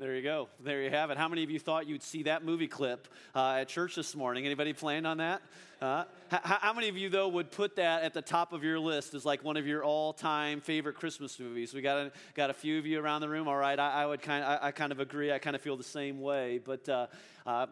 There you go. There you have it. How many of you thought you'd see that movie clip at church this morning? Anybody planning on that? How many of you, though, would put that at the top of your list as like one of your all-time favorite Christmas movies? We got a few of you around the room. All right, I kind of agree. I kind of feel the same way. But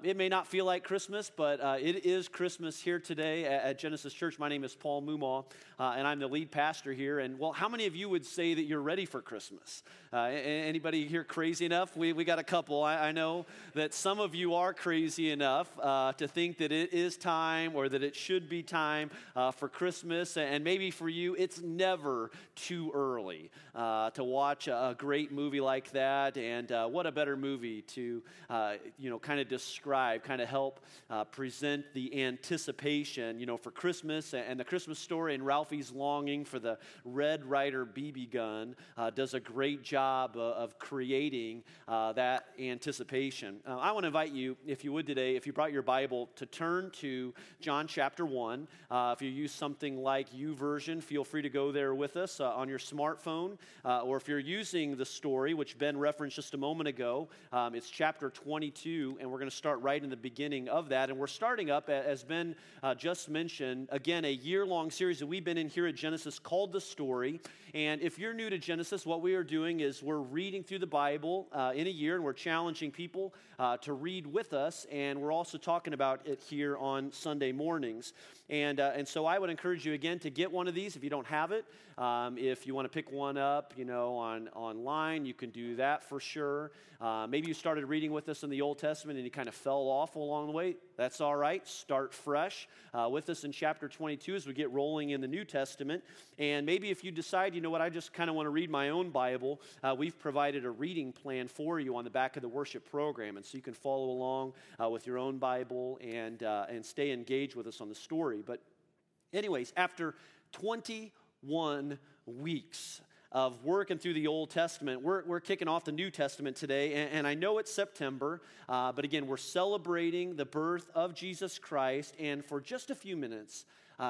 it may not feel like Christmas, but it is Christmas here today at Genesis Church. My name is Paul Mumaw, and I'm the lead pastor here. And, well, how many of you would say that you're ready for Christmas? Anybody here crazy enough? We got a couple. I know that some of you are crazy enough to think that it is time or that it should be time for Christmas. And maybe for you, it's never too early to watch a great movie like that. And what a better movie to, kind of describe, kind of help present the anticipation, for Christmas and the Christmas story, and Ralphie's longing for the Red Ryder BB gun does a great job of creating that anticipation. I want to invite you, if you would today, if you brought your Bible, to turn to John chapter 1. If you use something like YouVersion, feel free to go there with us on your smartphone. Or if you're using The Story, which Ben referenced just a moment ago, it's chapter 22, and we're going to start right in the beginning of that. And we're starting up, as Ben just mentioned, again, a year-long series that we've been in here at Genesis called The Story. And if you're new to Genesis, what we are doing is we're reading through the Bible in a year, and we're challenging people to read with us, and we're also talking about it here on Sunday mornings. And so I would encourage you again to get one of these if you don't have it. If you want to pick one up, online, you can do that for sure. Maybe you started reading with us in the Old Testament and you kind of fell off along the way. That's all right. Start fresh with us in chapter 22 as we get rolling in the New Testament. And maybe if you decide, I just kind of want to read my own Bible, we've provided a reading plan for you on the back of the worship program. And so you can follow along with your own Bible and stay engaged with us on The Story. But anyways, after 21 weeks of working through the Old Testament, we're kicking off the New Testament today, and I know it's September, but again, we're celebrating the birth of Jesus Christ, and for just a few minutes,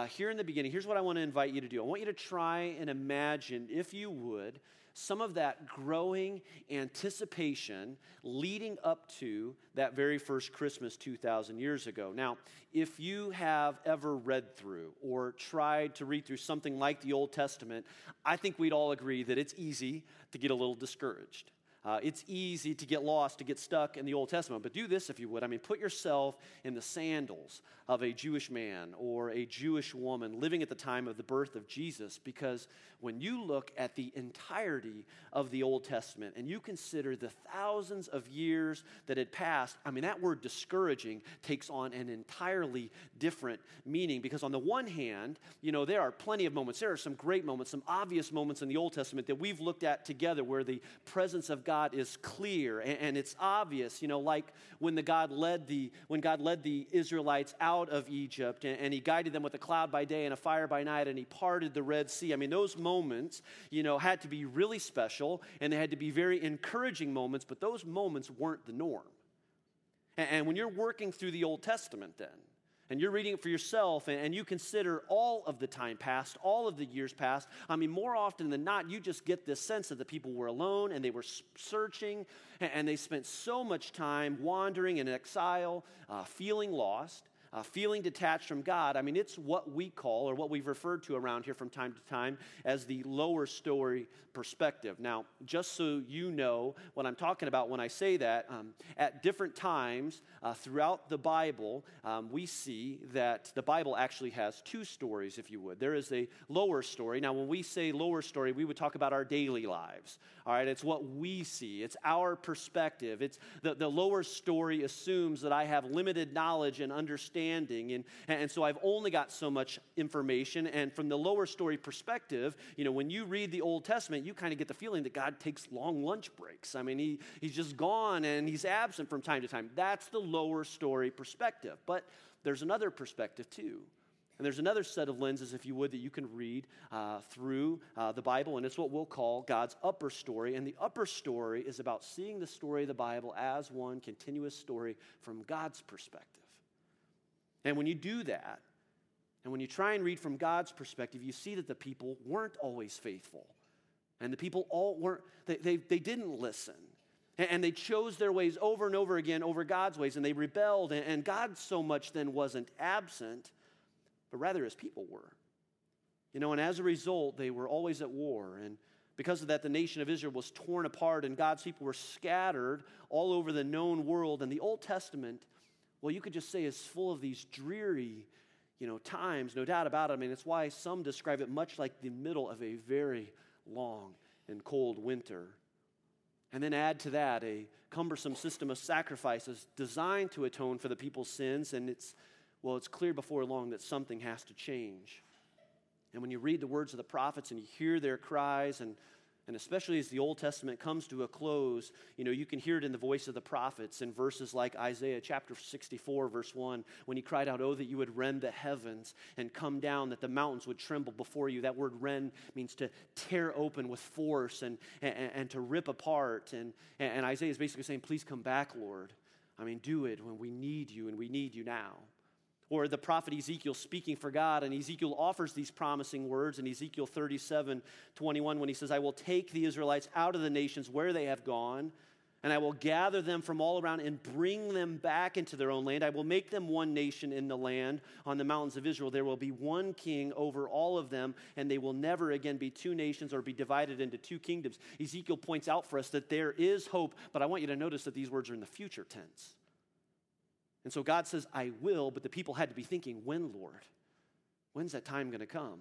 here in the beginning, here's what I want to invite you to do. I want you to try and imagine, if you would, some of that growing anticipation leading up to that very first Christmas 2,000 years ago. Now, if you have ever read through or tried to read through something like the Old Testament, I think we'd all agree that it's easy to get a little discouraged. It's easy to get lost, to get stuck in the Old Testament. But do this if you would. I mean, put yourself in the sandals of a Jewish man or a Jewish woman living at the time of the birth of Jesus, because when you look at the entirety of the Old Testament and you consider the thousands of years that had passed, I mean, that word discouraging takes on an entirely different meaning, because on the one hand, there are plenty of moments. There are some great moments, some obvious moments in the Old Testament that we've looked at together where the presence of God is clear and it's obvious, like when God led the Israelites out of Egypt and he guided them with a cloud by day and a fire by night and he parted the Red Sea. I mean, those moments, had to be really special and they had to be very encouraging moments, but those moments weren't the norm. And when you're working through the Old Testament then, and you're reading it for yourself, and you consider all of the time past, all of the years past, I mean, more often than not, you just get this sense that the people were alone, and they were searching, and they spent so much time wandering in exile, feeling lost, feeling detached from God. I mean, it's what we call, or what we've referred to around here from time to time, as the lower story perspective. Now, just so you know what I'm talking about when I say that, at different times throughout the Bible, we see that the Bible actually has two stories, if you would. There is a lower story. Now, when we say lower story, we would talk about our daily lives, all right? It's what we see. It's our perspective. It's the lower story assumes that I have limited knowledge and understanding, and so I've only got so much information. And from the lower story perspective, when you read the Old Testament, you kind of get the feeling that God takes long lunch breaks. I mean, he's just gone and he's absent from time to time. That's the lower story perspective. But there's another perspective too. And there's another set of lenses, if you would, that you can read through the Bible, and it's what we'll call God's upper story. And the upper story is about seeing the story of the Bible as one continuous story from God's perspective. And when you do that, and when you try and read from God's perspective, you see that the people weren't always faithful. And the people all weren't, they didn't listen. And they chose their ways over and over again over God's ways, and they rebelled, and God so much then wasn't absent, but rather his people were. You know, and as a result, they were always at war, and because of that, the nation of Israel was torn apart, and God's people were scattered all over the known world, and the Old Testament, well, you could just say is full of these dreary, you know, times, no doubt about it. I mean, it's why some describe it much like the middle of a very long and cold winter. And then add to that a cumbersome system of sacrifices designed to atone for the people's sins, and it's clear before long that something has to change. And when you read the words of the prophets and you hear their cries, and especially as the Old Testament comes to a close, you know, you can hear it in the voice of the prophets in verses like Isaiah chapter 64, verse 1, when he cried out, "Oh, that you would rend the heavens and come down, that the mountains would tremble before you." That word rend means to tear open with force and to rip apart. And Isaiah is basically saying, please come back, Lord. I mean, do it when we need you, and we need you now. Or the prophet Ezekiel speaking for God, and Ezekiel offers these promising words in Ezekiel 37:21 when he says, "I will take the Israelites out of the nations where they have gone, and I will gather them from all around and bring them back into their own land. I will make them one nation in the land on the mountains of Israel. There will be one king over all of them, and they will never again be two nations or be divided into two kingdoms." Ezekiel points out for us that there is hope, but I want you to notice that these words are in the future tense. And so God says, "I will," but the people had to be thinking, "When, Lord? When's that time going to come?"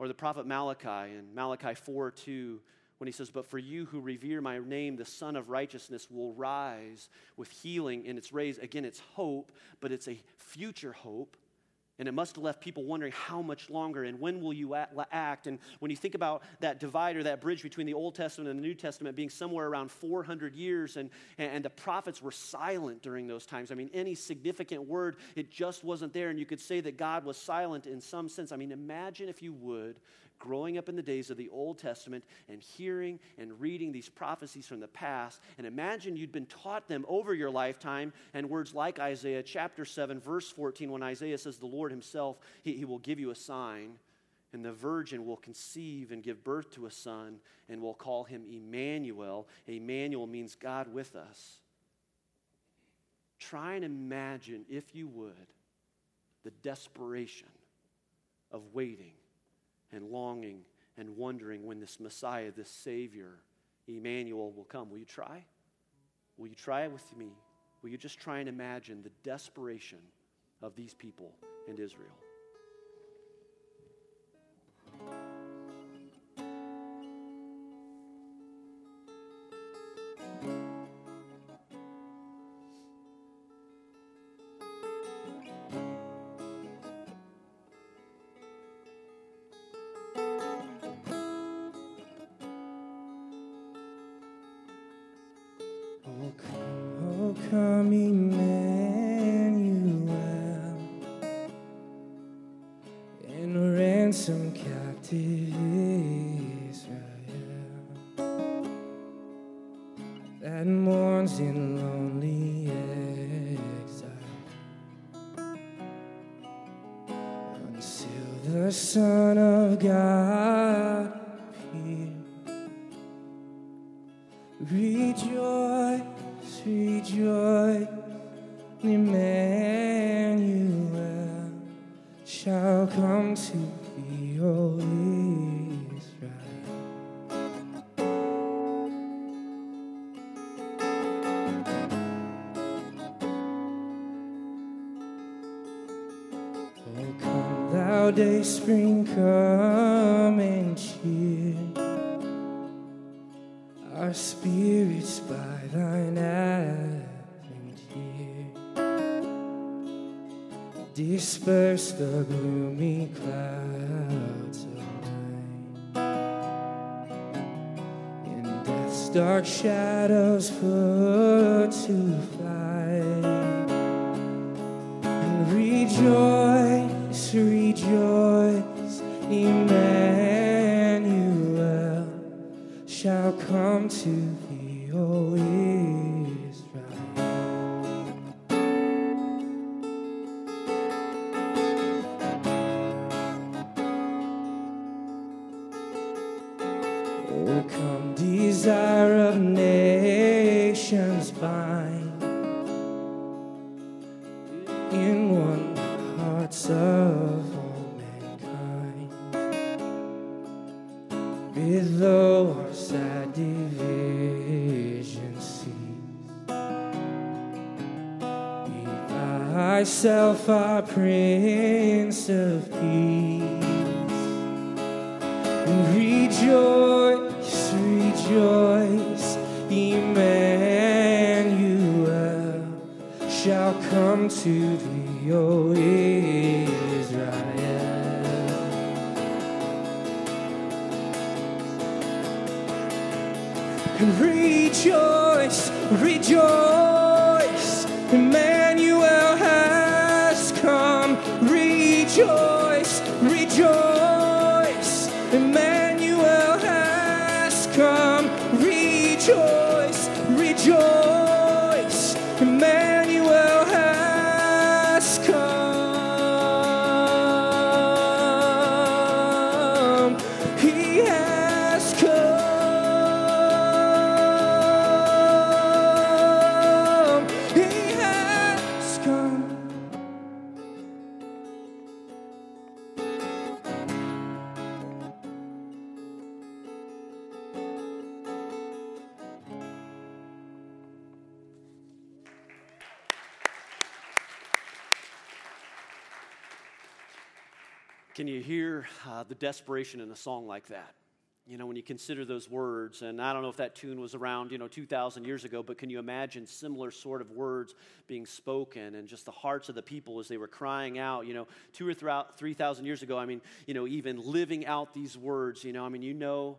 Or the prophet Malachi in Malachi 4:2, when he says, "But for you who revere my name, the Son of Righteousness will rise with healing in its rays." Again, it's hope, but it's a future hope. And it must have left people wondering how much longer and when will you act. And when you think about that divide or that bridge between the Old Testament and the New Testament being somewhere around 400 years, and the prophets were silent during those times. I mean, any significant word, it just wasn't there. And you could say that God was silent in some sense. I mean, imagine if you would, growing up in the days of the Old Testament and hearing and reading these prophecies from the past, and imagine you'd been taught them over your lifetime, and words like Isaiah chapter 7, verse 14, when Isaiah says, "The Lord himself, he will give you a sign, and the virgin will conceive and give birth to a son, and will call him Emmanuel." Emmanuel means God with us. Try and imagine, if you would, the desperation of waiting and longing and wondering when this Messiah, this Savior, Emmanuel, will come. Will you try? Will you try with me? Will you just try and imagine the desperation of these people and Israel? Come, Emmanuel, and ransom captive Israel that mourns in lonely exile, until the Son of God appears. Rejoice, Emmanuel shall come to thee, O Israel. Oh, come thou day spring, come and cheer our spirits by thine advent here. Disperse the gloomy clouds of night, in death's dark shadows foot to fly, and rejoice, Emmanuel shall come to thee, O Israel. O come, desire of nature, find in one the hearts of all mankind. Below our sad division seas, be thyself our Prince of Peace. And rejoice, rejoice, Emmanuel shall come to thee, O Israel. And rejoice, rejoice, Emmanuel has come. Rejoice, rejoice, Emmanuel has come. Rejoice. Rejoice, Emmanuel has come. He has come. He has come. Can you hear the desperation in a song like that? You know, when you consider those words, and I don't know if that tune was around, 2,000 years ago, but can you imagine similar sort of words being spoken and just the hearts of the people as they were crying out, 2,000 or 3,000 years ago, even living out these words, people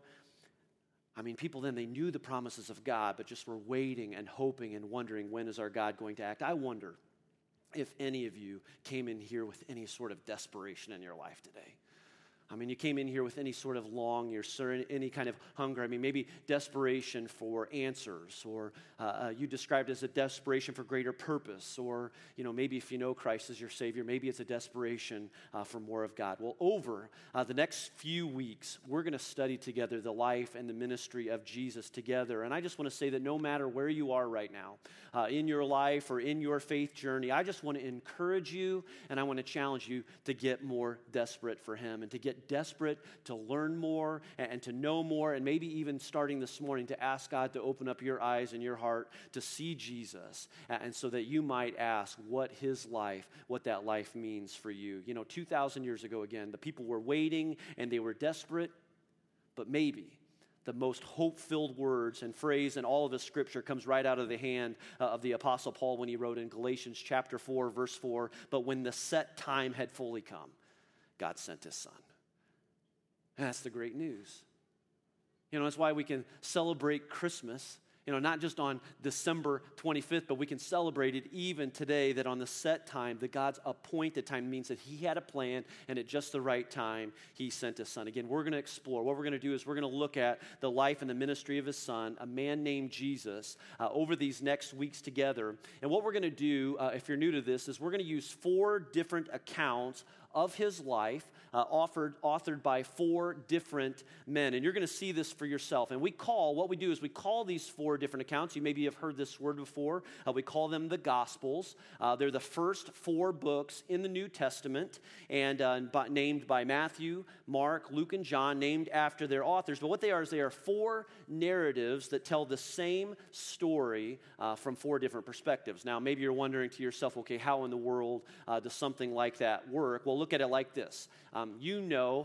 then, they knew the promises of God, but just were waiting and hoping and wondering, when is our God going to act? I wonder if any of you came in here with any sort of desperation in your life today. You came in here with any sort of any kind of hunger. Maybe desperation for answers, or you described as a desperation for greater purpose, or, maybe if you know Christ as your Savior, maybe it's a desperation for more of God. Well, over the next few weeks, we're going to study together the life and the ministry of Jesus together. And I just want to say that no matter where you are right now, in your life or in your faith journey, I just want to encourage you, and I want to challenge you to get more desperate for Him, and to get desperate to learn more and to know more, and maybe even starting this morning to ask God to open up your eyes and your heart to see Jesus, and so that you might ask what that life means for you. 2,000 years ago again, the people were waiting and they were desperate, but maybe the most hope-filled words and phrase in all of the Scripture comes right out of the hand of the Apostle Paul when he wrote in Galatians chapter 4, verse 4, "But when the set time had fully come, God sent His Son." That's the great news. That's why we can celebrate Christmas, not just on December 25th, but we can celebrate it even today, that on the set time, that God's appointed time, means that He had a plan, and at just the right time, He sent His Son. Again, we're going to explore. What we're going to do is we're going to look at the life and the ministry of His Son, a man named Jesus, over these next weeks together. And what we're going to do, if you're new to this, is we're going to use 4 different accounts of His life, authored by 4 different men. And you're going to see this for yourself. And we call these 4 different accounts. You maybe have heard this word before. We call them the Gospels. They're the first 4 books in the New Testament, and named by Matthew, Mark, Luke, and John, named after their authors. But what they are is they are 4 narratives that tell the same story from 4 different perspectives. Now, maybe you're wondering to yourself, okay, how in the world does something like that work? Well, look at it like this.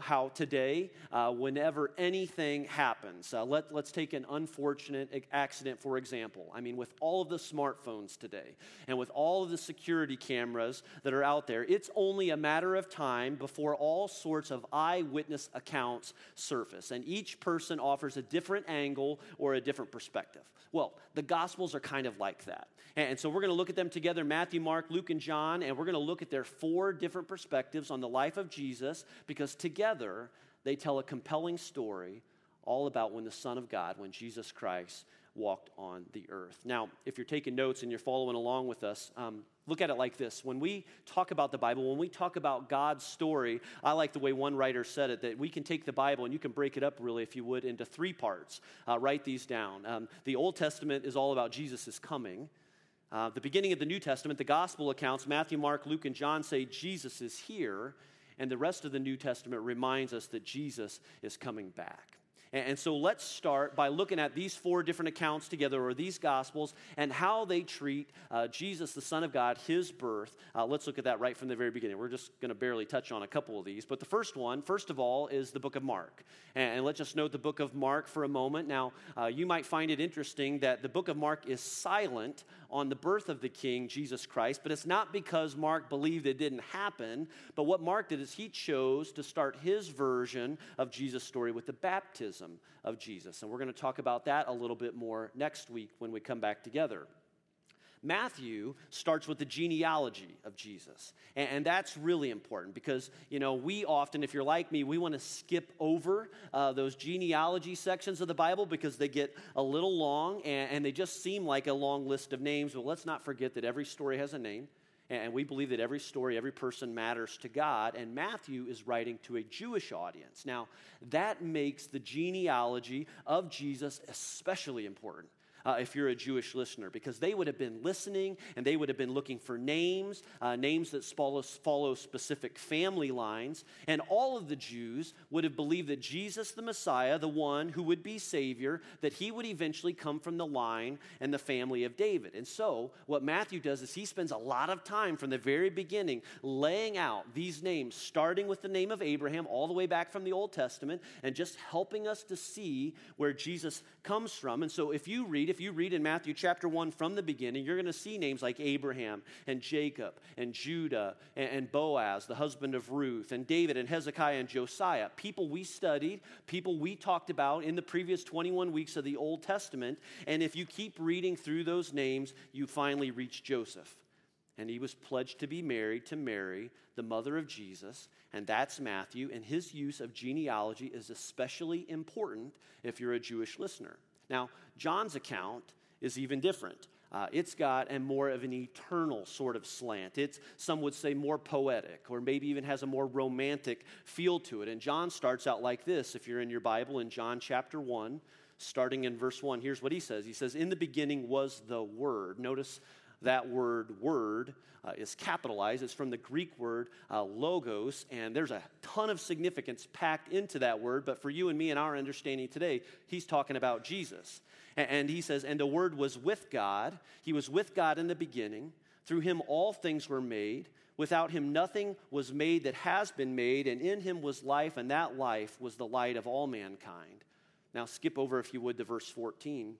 How today, whenever anything happens, let's take an unfortunate accident, for example. With all of the smartphones today and with all of the security cameras that are out there, it's only a matter of time before all sorts of eyewitness accounts surface, and each person offers a different angle or a different perspective. Well, the Gospels are kind of like that. And so we're going to look at them together, Matthew, Mark, Luke, and John, and we're going to look at their 4 different perspectives on the life of Jesus, because together they tell a compelling story all about when the Son of God, when Jesus Christ, walked on the earth. Now, if you're taking notes and you're following along with us, look at it like this. When we talk about the Bible, when we talk about God's story, I like the way one writer said it, that we can take the Bible and you can break it up really, if you would, into three parts. Write these down. The Old Testament is all about Jesus' coming. The beginning of the New Testament, the Gospel accounts, Matthew, Mark, Luke, and John say Jesus is here. And the rest of the New Testament reminds us that Jesus is coming back. And so let's start by looking at these four different accounts together, or these Gospels, and how they treat Jesus, the Son of God, his birth. Let's look at that right from the very beginning. We're just going to barely touch on a couple of these. But the first one, first of all, is the book of Mark. And let's just note the book of Mark for a moment. Now, you might find it interesting that the book of Mark is silent on the birth of the King, Jesus Christ, but it's not because Mark believed it didn't happen, but what Mark did is he chose to start his version of Jesus' story with the baptism of Jesus, and we're going to talk about that a little bit more next week when we come back together. Matthew starts with the genealogy of Jesus, and that's really important because, you know, we often, if you're like me, we want to skip over those genealogy sections of the Bible because they get a little long, and they just seem like a long list of names, but let's not forget that every story has a name, and we believe that every story, every person matters to God, and Matthew is writing to a Jewish audience. Now, that makes the genealogy of Jesus especially important. If you're a Jewish listener, because they would have been listening and they would have been looking for names, names that follow specific family lines. And all of the Jews would have believed that Jesus, the Messiah, the one who would be Savior, that he would eventually come from the line and the family of David. And so what Matthew does is he spends a lot of time from the very beginning laying out these names, starting with the name of Abraham all the way back from the Old Testament and just helping us to see where Jesus comes from. And so if you read in Matthew chapter 1 from the beginning, you're going to see names like Abraham and Jacob and Judah and Boaz, the husband of Ruth, and David and Hezekiah and Josiah, people we studied, people we talked about in the previous 21 weeks of the Old Testament. And if you keep reading through those names, you finally reach Joseph. And he was pledged to be married to Mary, the mother of Jesus, and that's Matthew. And his use of genealogy is especially important if you're a Jewish listener. Now, John's account is even different. It's got a more of an eternal sort of slant. It's, some would say, more poetic, or maybe even has a more romantic feel to it. And John starts out like this, if you're in your Bible, in John chapter 1, starting in verse 1. Here's what he says. He says, "In the beginning was the Word." Notice that word, word, is capitalized. It's from the Greek word logos, and there's a ton of significance packed into that word, but for you and me and our understanding today, he's talking about Jesus. And he says, "And the Word was with God. He was with God in the beginning. Through him all things were made. Without him nothing was made that has been made, and in him was life, and that life was the light of all mankind." Now skip over, if you would, to verse 14.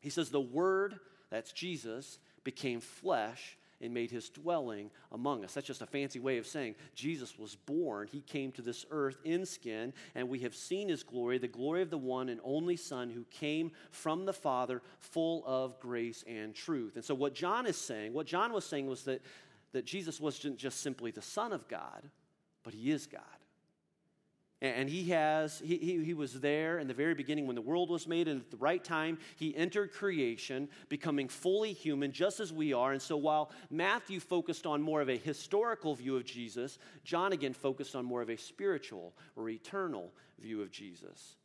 He says, "The Word," that's Jesus, "became flesh and made his dwelling among us." That's just a fancy way of saying Jesus was born. He came to this earth in skin, and we have seen his glory, the glory of the one and only Son who came from the Father, full of grace and truth. And so what John is saying, what John was saying was that Jesus wasn't just simply the Son of God, but he is God. And he was there in the very beginning when the world was made, and at the right time, he entered creation, becoming fully human, just as we are. And so while Matthew focused on more of a historical view of Jesus, John again focused on more of a spiritual or eternal view of Jesus.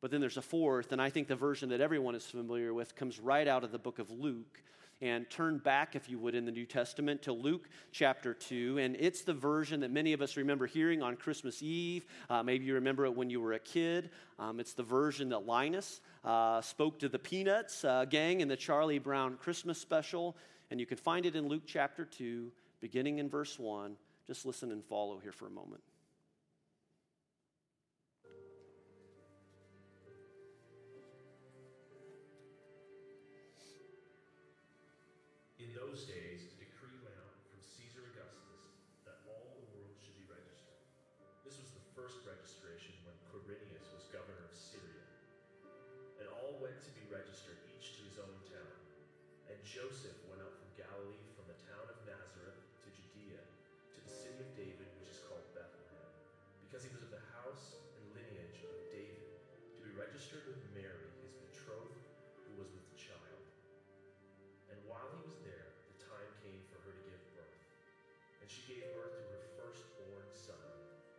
But then there's a fourth, and I think the version that everyone is familiar with comes right out of the book of Luke. And turn back, if you would, in the New Testament to Luke chapter 2. And it's the version that many of us remember hearing on Christmas Eve. Maybe you remember it when you were a kid. It's the version that Linus spoke to the Peanuts gang in the Charlie Brown Christmas special. And you can find it in Luke chapter 2, beginning in verse 1. Just listen and follow here for a moment. "Those days, a decree went out from Caesar Augustus that all the world should be registered. This was the first registration when Quirinius was governor of Syria. And all went to be registered, each to his own town. And Joseph went up from Galilee, from the town of Nazareth to Judea, to the city of David, which is called Bethlehem, because he was of the house and lineage of David, to be registered with Mary, his betrothed, who was with And she gave birth to her firstborn son,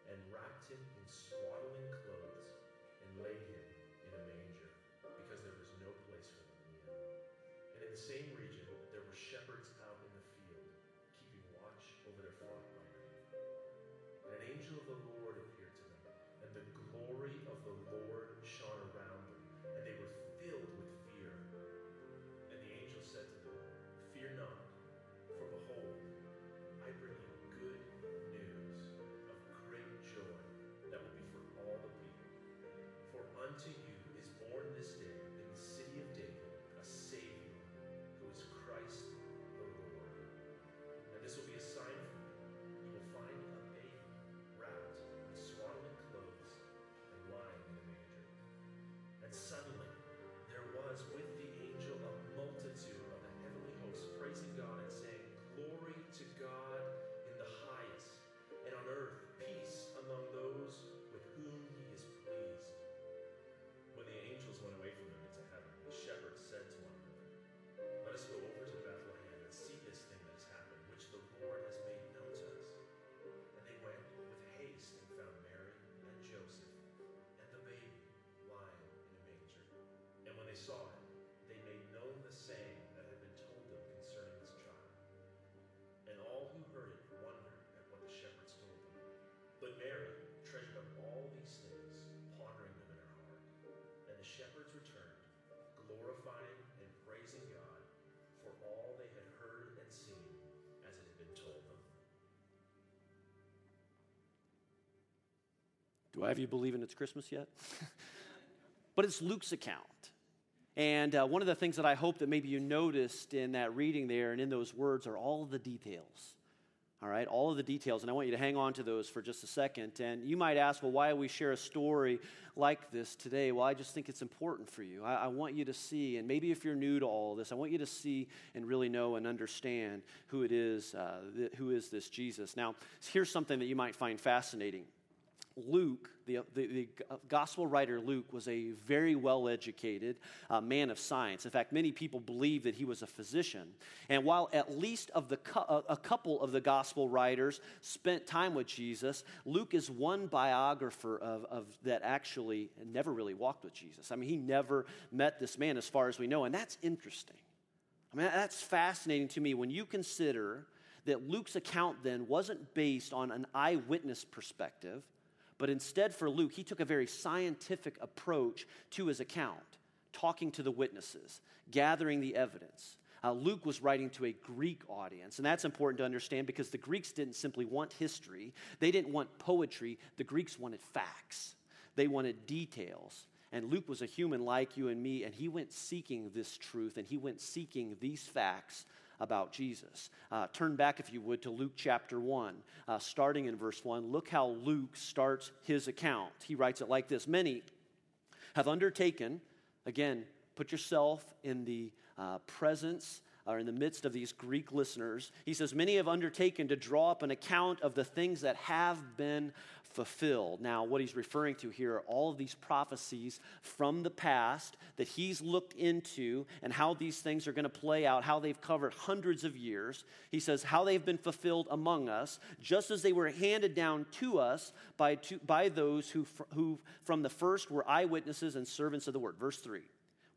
and wrapped him in swaddling clothes, and laid him in a manger, because there was no place for them in the inn. And in the same region there were shepherds out in the field, keeping watch over their flock by night. And an angel of the Lord appeared to them, and the glory of the Lord shone around them, and they were filled with fear. And the angel said to them, "Fear not, for behold, I bring you good news of great joy that will be for all the people. For unto you is born this day in the city of David a Savior, who is Christ the Lord. And this will be a sign for you. You will find a baby wrapped in swaddling clothes and lying in a manger." And suddenly there was with the angel a multitude of the heavenly hosts praising God and saying, "Glory to God in the highest, and on earth peace among those with whom he is pleased." When the angels went away from them into heaven, the shepherds said to one another, "Let us go over to Bethlehem and see this thing that has happened, which the Lord has made known to us." And they went with haste and found Mary and Joseph and the baby lying in a manger. And when they saw it, they made known the saying that had been told them concerning this child. And all who heard it wondered at what the shepherds told them. But Mary treasured up all these things, pondering them in her heart. And the shepherds returned, glorifying and praising God for all they had heard and seen as it had been told them. Do I have you believing it's Christmas yet? But it's Luke's account. And one of the things that I hope that maybe you noticed in that reading there and in those words are all of the details. All right, all of the details. And I want you to hang on to those for just a second. And you might ask, well, why do we share a story like this today? Well, I just think it's important for you. I want you to see, and maybe if you're new to all this, I want you to see and really know and understand who it is, who is this Jesus. Now, here's something that you might find fascinating. Luke, the gospel writer Luke, was a very well-educated man of science. In fact, many people believe that he was a physician. And while at least of a couple of the gospel writers spent time with Jesus, Luke is one biographer of that actually never really walked with Jesus. I mean, he never met this man as far as we know, and that's interesting. I mean, that's fascinating to me when you consider that Luke's account then wasn't based on an eyewitness perspective, but instead for Luke, he took a very scientific approach to his account, talking to the witnesses, gathering the evidence. Luke was writing to a Greek audience, and that's important to understand because the Greeks didn't simply want history. They didn't want poetry. The Greeks wanted facts. They wanted details. And Luke was a human like you and me, and he went seeking this truth, and he went seeking these facts about Jesus. Turn back, if you would, to Luke chapter 1, starting in verse 1. Look how Luke starts his account. He writes it like this. Many have undertaken, again, put yourself in the presence or in the midst of these Greek listeners. He says, many have undertaken to draw up an account of the things that have been fulfilled. Now, what he's referring to here are all of these prophecies from the past that he's looked into and how these things are going to play out, how they've covered hundreds of years. He says, how they've been fulfilled among us, just as they were handed down to us by those who from the first were eyewitnesses and servants of the word. Verse 3,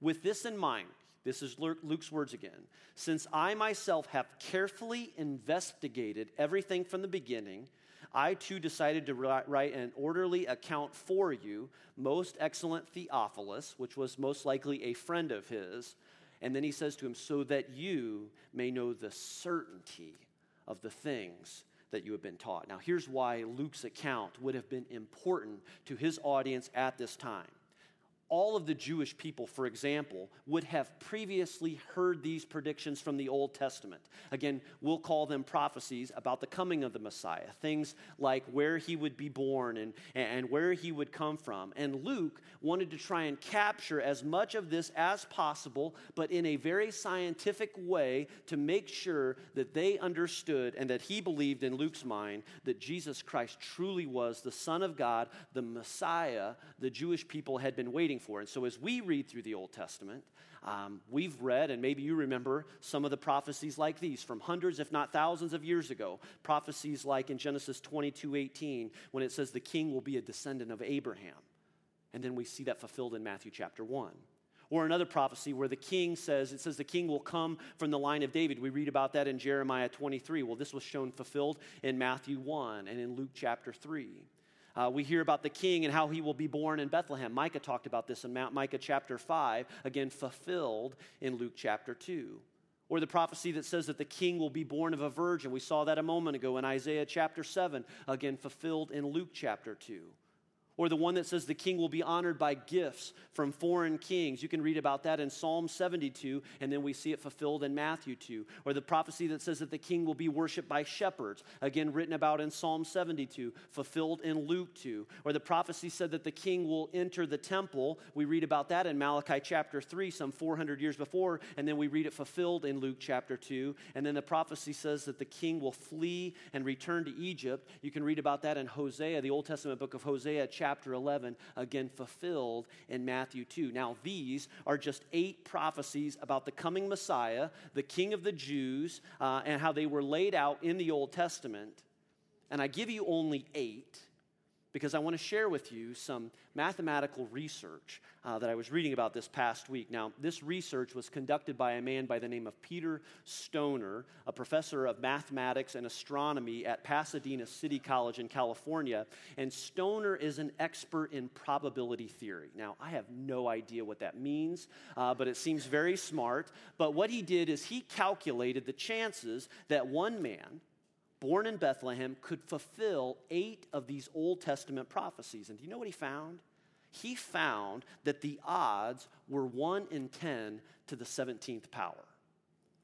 with this in mind, this is Luke's words again. Since I myself have carefully investigated everything from the beginning, I too decided to write an orderly account for you, most excellent Theophilus, which was most likely a friend of his. And then he says to him, so that you may know the certainty of the things that you have been taught. Now, here's why Luke's account would have been important to his audience at this time. All of the Jewish people, for example, would have previously heard these predictions from the Old Testament. Again, we'll call them prophecies about the coming of the Messiah, things like where he would be born and where he would come from. And Luke wanted to try and capture as much of this as possible, but in a very scientific way to make sure that they understood and that he believed in Luke's mind that Jesus Christ truly was the Son of God, the Messiah the Jewish people had been waiting for. And so as we read through the Old Testament, we've read, and maybe you remember, some of the prophecies like these from hundreds, if not thousands of years ago. Prophecies like in Genesis 22:18, when it says the king will be a descendant of Abraham. And then we see that fulfilled in Matthew chapter 1. Or another prophecy where the king says, it says the king will come from the line of David. We read about that in Jeremiah 23. Well, this was shown fulfilled in Matthew 1 and in Luke chapter 3. We hear about the king and how he will be born in Bethlehem. Micah talked about this in Micah chapter 5, again fulfilled in Luke chapter 2. Or the prophecy that says that the king will be born of a virgin. We saw that a moment ago in Isaiah chapter 7, again fulfilled in Luke chapter 2. Or the one that says the king will be honored by gifts from foreign kings. You can read about that in Psalm 72, and then we see it fulfilled in Matthew 2. Or the prophecy that says that the king will be worshipped by shepherds, again written about in Psalm 72, fulfilled in Luke 2. Or the prophecy said that the king will enter the temple. We read about that in Malachi chapter 3, some 400 years before, and then we read it fulfilled in Luke chapter 2. And then the prophecy says that the king will flee and return to Egypt. You can read about that in Hosea, the Old Testament book of Hosea, chapter 11, again fulfilled in Matthew 2. Now, these are just 8 prophecies about the coming Messiah, the King of the Jews, and how they were laid out in the Old Testament. And I give you only 8 because I want to share with you some mathematical research that I was reading about this past week. Now, this research was conducted by a man by the name of Peter Stoner, a professor of mathematics and astronomy at Pasadena City College in California. And Stoner is an expert in probability theory. Now, I have no idea what that means, but it seems very smart. But what he did is he calculated the chances that one man born in Bethlehem could fulfill 8 of these Old Testament prophecies. And do you know what he found? He found that the odds were 1 in 10 to the 17th power.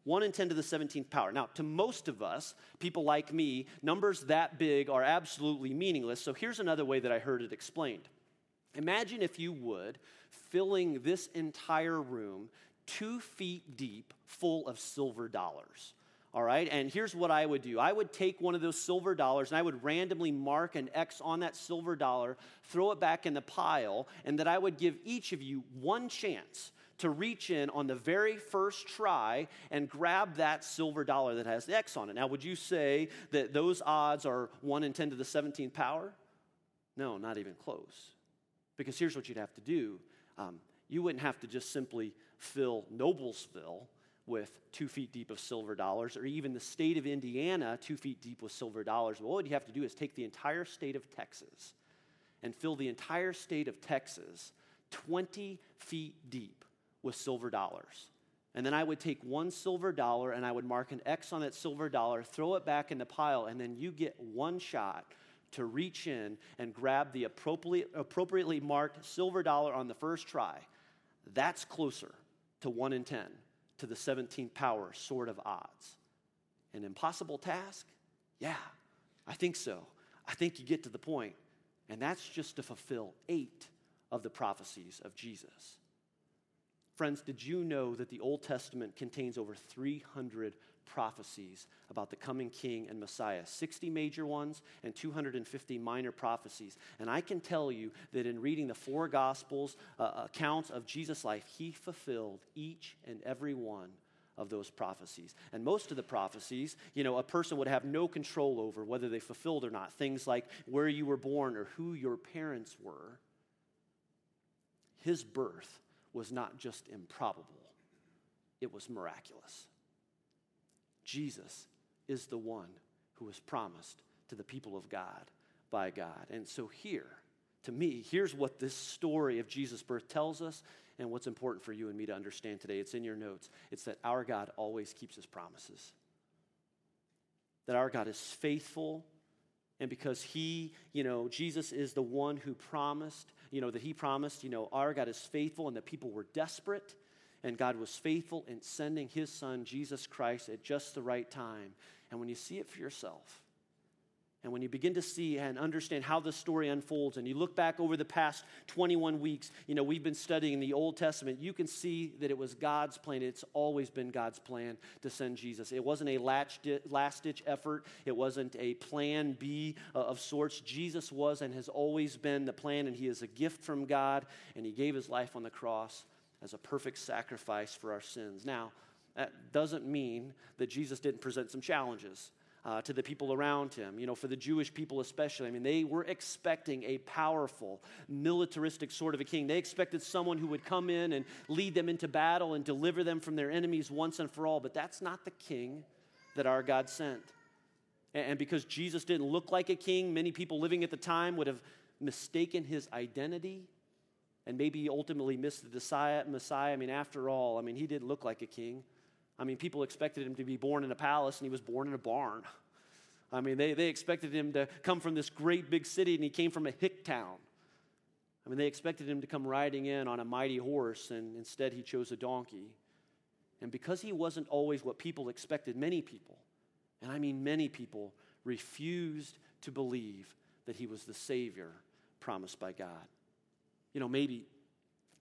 1 in 10 to the 17th power. Now, to most of us, people like me, numbers that big are absolutely meaningless. So here's another way that I heard it explained. Imagine, if you would, filling this entire room 2 feet deep full of silver dollars. All right, and here's what I would do. I would take one of those silver dollars and I would randomly mark an X on that silver dollar, throw it back in the pile, and that I would give each of you one chance to reach in on the very first try and grab that silver dollar that has the X on it. Now, would you say that those odds are 1 in 10 to the 17th power? No, not even close. Because here's what you'd have to do. You wouldn't have to just simply fill Noblesville with 2 feet deep of silver dollars, or even the state of Indiana 2 feet deep with silver dollars. Well, what you have to do is take the entire state of Texas and fill the entire state of Texas 20 feet deep with silver dollars. And then I would take one silver dollar and I would mark an X on that silver dollar, throw it back in the pile, and then you get one shot to reach in and grab the appropriately marked silver dollar on the first try. That's closer to 1 in 10 to the 17th power sort of odds. An impossible task? Yeah, I think so. I think you get to the point. And that's just to fulfill 8 of the prophecies of Jesus. Friends, did you know that the Old Testament contains over 300 prophecies about the coming king and Messiah? 60 major ones and 250 minor prophecies. And I can tell you that in reading the 4 Gospels, accounts of Jesus' life, he fulfilled each and every one of those prophecies. And most of the prophecies, you know, a person would have no control over whether they fulfilled or not. Things like where you were born or who your parents were. His birth was not just improbable, it was miraculous. Jesus is the one who was promised to the people of God by God. And so here, to me, here's what this story of Jesus' birth tells us and what's important for you and me to understand today. It's in your notes. It's that our God always keeps his promises. That our God is faithful, and because he, you know, Jesus is the one who promised, you know, that he promised, you know, our God is faithful and that people were desperate. And God was faithful in sending his son, Jesus Christ, at just the right time. And when you see it for yourself, And when you begin to see and understand how the story unfolds, and you look back over the past 21 weeks, we've been studying the Old Testament, you can see that it was God's plan. It's always been God's plan to send Jesus. It wasn't a last-ditch effort. It wasn't a plan B of sorts. Jesus was and has always been the plan, and he is a gift from God, and he gave his life on the cross as a perfect sacrifice for our sins. Now, that doesn't mean that Jesus didn't present some challenges to the people around him. For the Jewish people especially, they were expecting a powerful, militaristic sort of a king. They expected someone who would come in and lead them into battle and deliver them from their enemies once and for all. But that's not the king that our God sent. And because Jesus didn't look like a king, many people living at the time would have mistaken his identity and maybe ultimately missed the Messiah. After all, he didn't look like a king. People expected him to be born in a palace, and he was born in a barn. They expected him to come from this great big city, and he came from a hick town. They expected him to come riding in on a mighty horse, and instead he chose a donkey. And because he wasn't always what people expected, many people, and many people, refused to believe that he was the Savior promised by God. Maybe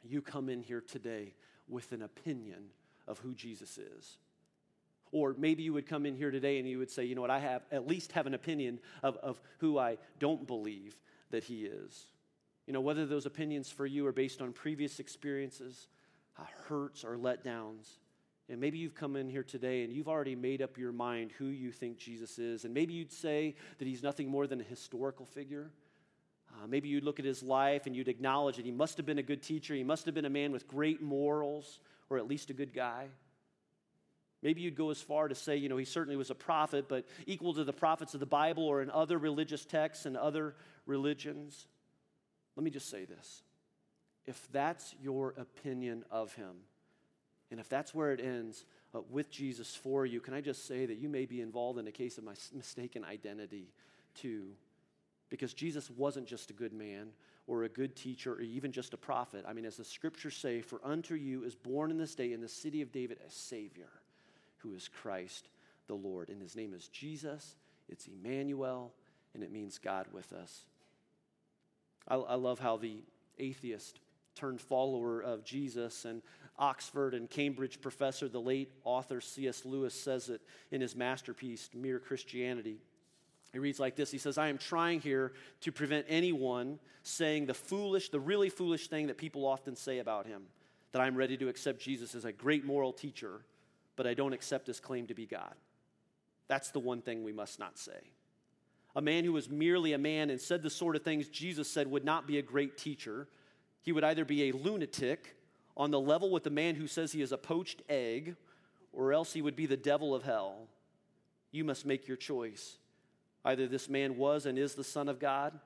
you come in here today with an opinion of who Jesus is. Or maybe you would come in here today and you would say, I at least have an opinion of who I don't believe that he is. Whether those opinions for you are based on previous experiences, hurts, or letdowns. And maybe you've come in here today and you've already made up your mind who you think Jesus is. And maybe you'd say that he's nothing more than a historical figure. Maybe you'd look at his life and you'd acknowledge that he must have been a good teacher. He must have been a man with great morals, or at least a good guy. Maybe you'd go as far to say, he certainly was a prophet, but equal to the prophets of the Bible or in other religious texts and other religions. Let me just say this. If that's your opinion of him, and if that's where it ends with Jesus for you, can I just say that you may be involved in a case of mistaken identity too? Because Jesus wasn't just a good man or a good teacher or even just a prophet. As the scriptures say, for unto you is born in this day in the city of David a Savior who is Christ the Lord. And his name is Jesus, it's Emmanuel, and it means God with us. I love how the atheist turned follower of Jesus and Oxford and Cambridge professor, the late author C.S. Lewis, says it in his masterpiece, Mere Christianity. He reads like this. He says, I am trying here to prevent anyone saying the really foolish thing that people often say about him, that I'm ready to accept Jesus as a great moral teacher, but I don't accept his claim to be God. That's the one thing we must not say. A man who was merely a man and said the sort of things Jesus said would not be a great teacher. He would either be a lunatic on the level with the man who says he is a poached egg, or else he would be the devil of hell. You must make your choice. Either this man was and is the Son of God,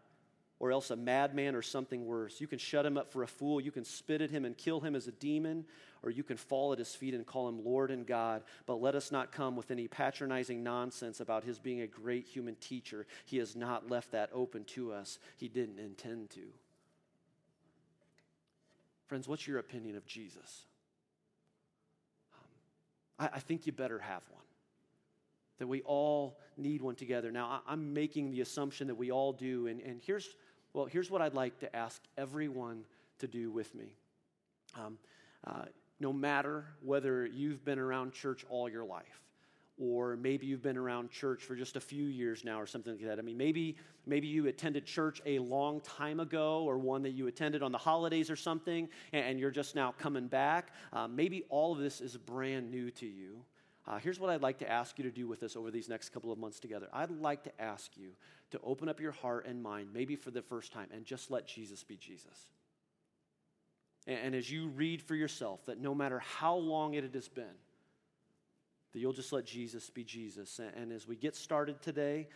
or else a madman or something worse. You can shut him up for a fool. You can spit at him and kill him as a demon, or you can fall at his feet and call him Lord and God. But let us not come with any patronizing nonsense about his being a great human teacher. He has not left that open to us. He didn't intend to. Friends, what's your opinion of Jesus? I think you better have one. That we all need one together. Now, I'm making the assumption that we all do, and here's what I'd like to ask everyone to do with me. No matter whether you've been around church all your life, or maybe you've been around church for just a few years now or something like that. Maybe you attended church a long time ago, or one that you attended on the holidays or something, and you're just now coming back. Maybe all of this is brand new to you. Here's what I'd like to ask you to do with us over these next couple of months together. I'd like to ask you to open up your heart and mind, maybe for the first time, and just let Jesus be Jesus. And as you read for yourself, that no matter how long it has been, that you'll just let Jesus be Jesus. And as we get started today,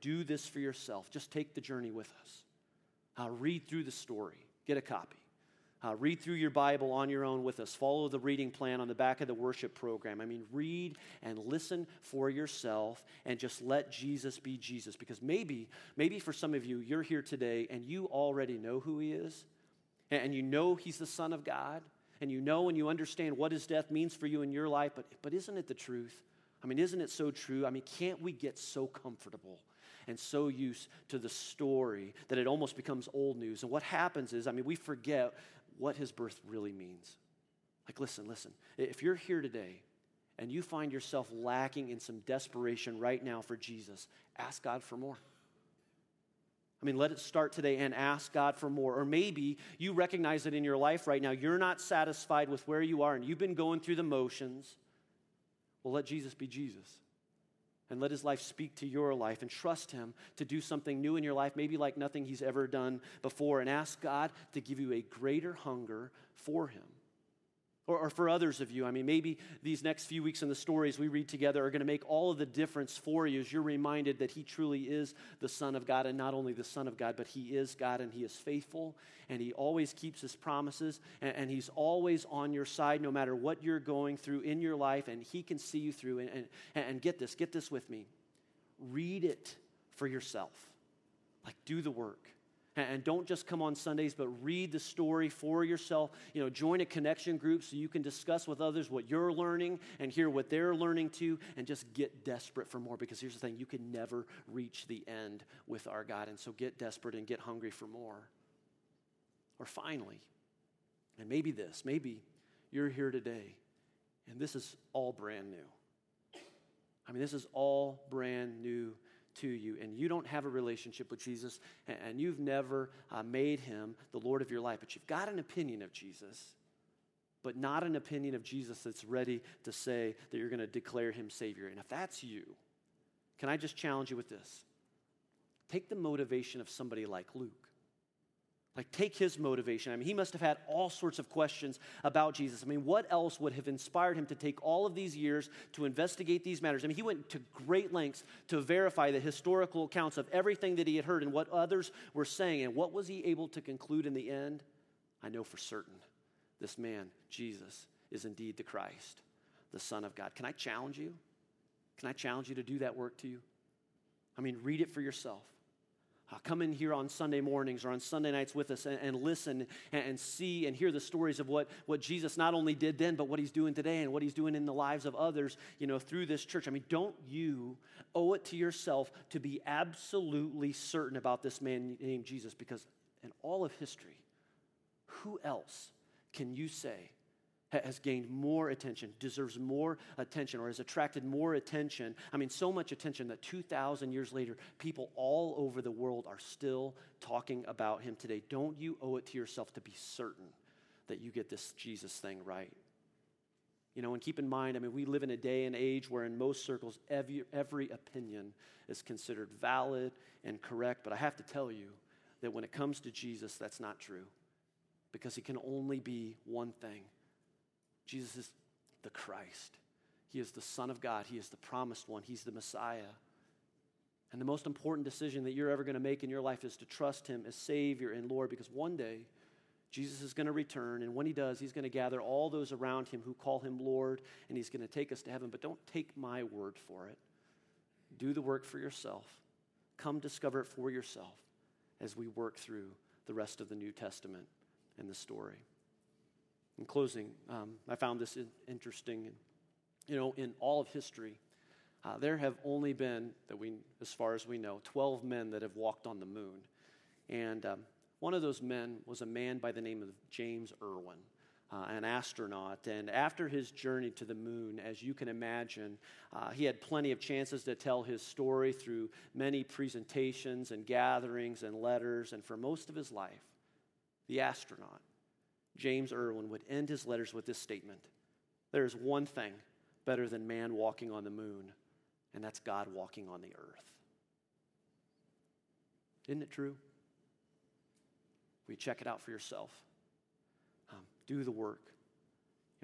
do this for yourself. Just take the journey with us. Read through the story. Get a copy. Read through your Bible on your own with us. Follow the reading plan on the back of the worship program. Read and listen for yourself and just let Jesus be Jesus. Because maybe for some of you, you're here today and you already know who he is, and you know he's the Son of God, and you know and you understand what his death means for you in your life, but isn't it the truth? Isn't it so true? Can't we get so comfortable and so used to the story that it almost becomes old news. And what happens is, we forget what his birth really means. Like, listen, if you're here today and you find yourself lacking in some desperation right now for Jesus, ask God for more. Let it start today and ask God for more. Or maybe you recognize that in your life right now, you're not satisfied with where you are and you've been going through the motions. Well, let Jesus be Jesus and let his life speak to your life and trust him to do something new in your life, maybe like nothing he's ever done before, and ask God to give you a greater hunger for him. Or for others of you, maybe these next few weeks in the stories we read together are going to make all of the difference for you as you're reminded that he truly is the Son of God, and not only the Son of God, but he is God, and he is faithful, and he always keeps his promises, and he's always on your side no matter what you're going through in your life, and he can see you through. And get this with me. Read it for yourself. Like, do the work. And don't just come on Sundays, but read the story for yourself. Join a connection group so you can discuss with others what you're learning and hear what they're learning too, and just get desperate for more, because here's the thing, you can never reach the end with our God, and so get desperate and get hungry for more. Or finally, and maybe you're here today, and this is all brand new. This is all brand new to you, and you don't have a relationship with Jesus, and you've never made him the Lord of your life, but you've got an opinion of Jesus, but not an opinion of Jesus that's ready to say that you're going to declare him Savior. And if that's you, can I just challenge you with this? Take the motivation of somebody like Luke. Like, take his motivation. He must have had all sorts of questions about Jesus. What else would have inspired him to take all of these years to investigate these matters? He went to great lengths to verify the historical accounts of everything that he had heard and what others were saying. And what was he able to conclude in the end? I know for certain this man, Jesus, is indeed the Christ, the Son of God. Can I challenge you? Can I challenge you to do that work to you? Read it for yourself. Come in here on Sunday mornings or on Sunday nights with us and listen and see and hear the stories of what Jesus not only did then, but what he's doing today and what he's doing in the lives of others, through this church. Don't you owe it to yourself to be absolutely certain about this man named Jesus? Because in all of history, who else can you say has gained more attention, deserves more attention, or has attracted more attention? So much attention that 2,000 years later, people all over the world are still talking about him today. Don't you owe it to yourself to be certain that you get this Jesus thing right? And keep in mind, we live in a day and age where in most circles, every opinion is considered valid and correct, but I have to tell you that when it comes to Jesus, that's not true, because he can only be one thing. Jesus is the Christ. He is the Son of God. He is the promised one. He's the Messiah. And the most important decision that you're ever going to make in your life is to trust him as Savior and Lord, because one day Jesus is going to return, and when he does, he's going to gather all those around him who call him Lord, and he's going to take us to heaven. But don't take my word for it. Do the work for yourself. Come discover it for yourself as we work through the rest of the New Testament and the story. In closing, I found this interesting. In all of history, there have only been, as far as we know, 12 men that have walked on the moon. And one of those men was a man by the name of James Irwin, an astronaut. And after his journey to the moon, as you can imagine, he had plenty of chances to tell his story through many presentations and gatherings and letters. And for most of his life, the astronaut, James Irwin, would end his letters with this statement: there is one thing better than man walking on the moon, and that's God walking on the earth. Isn't it true? We check it out for yourself. Do the work.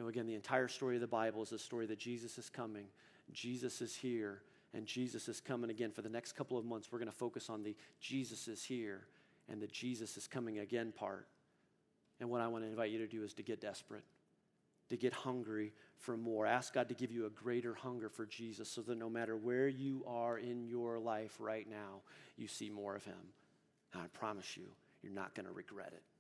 Again, the entire story of the Bible is the story that Jesus is coming, Jesus is here, and Jesus is coming again. For the next couple of months, we're going to focus on the Jesus is here and the Jesus is coming again part. And what I want to invite you to do is to get desperate, to get hungry for more. Ask God to give you a greater hunger for Jesus so that no matter where you are in your life right now, you see more of him. And I promise you, you're not going to regret it.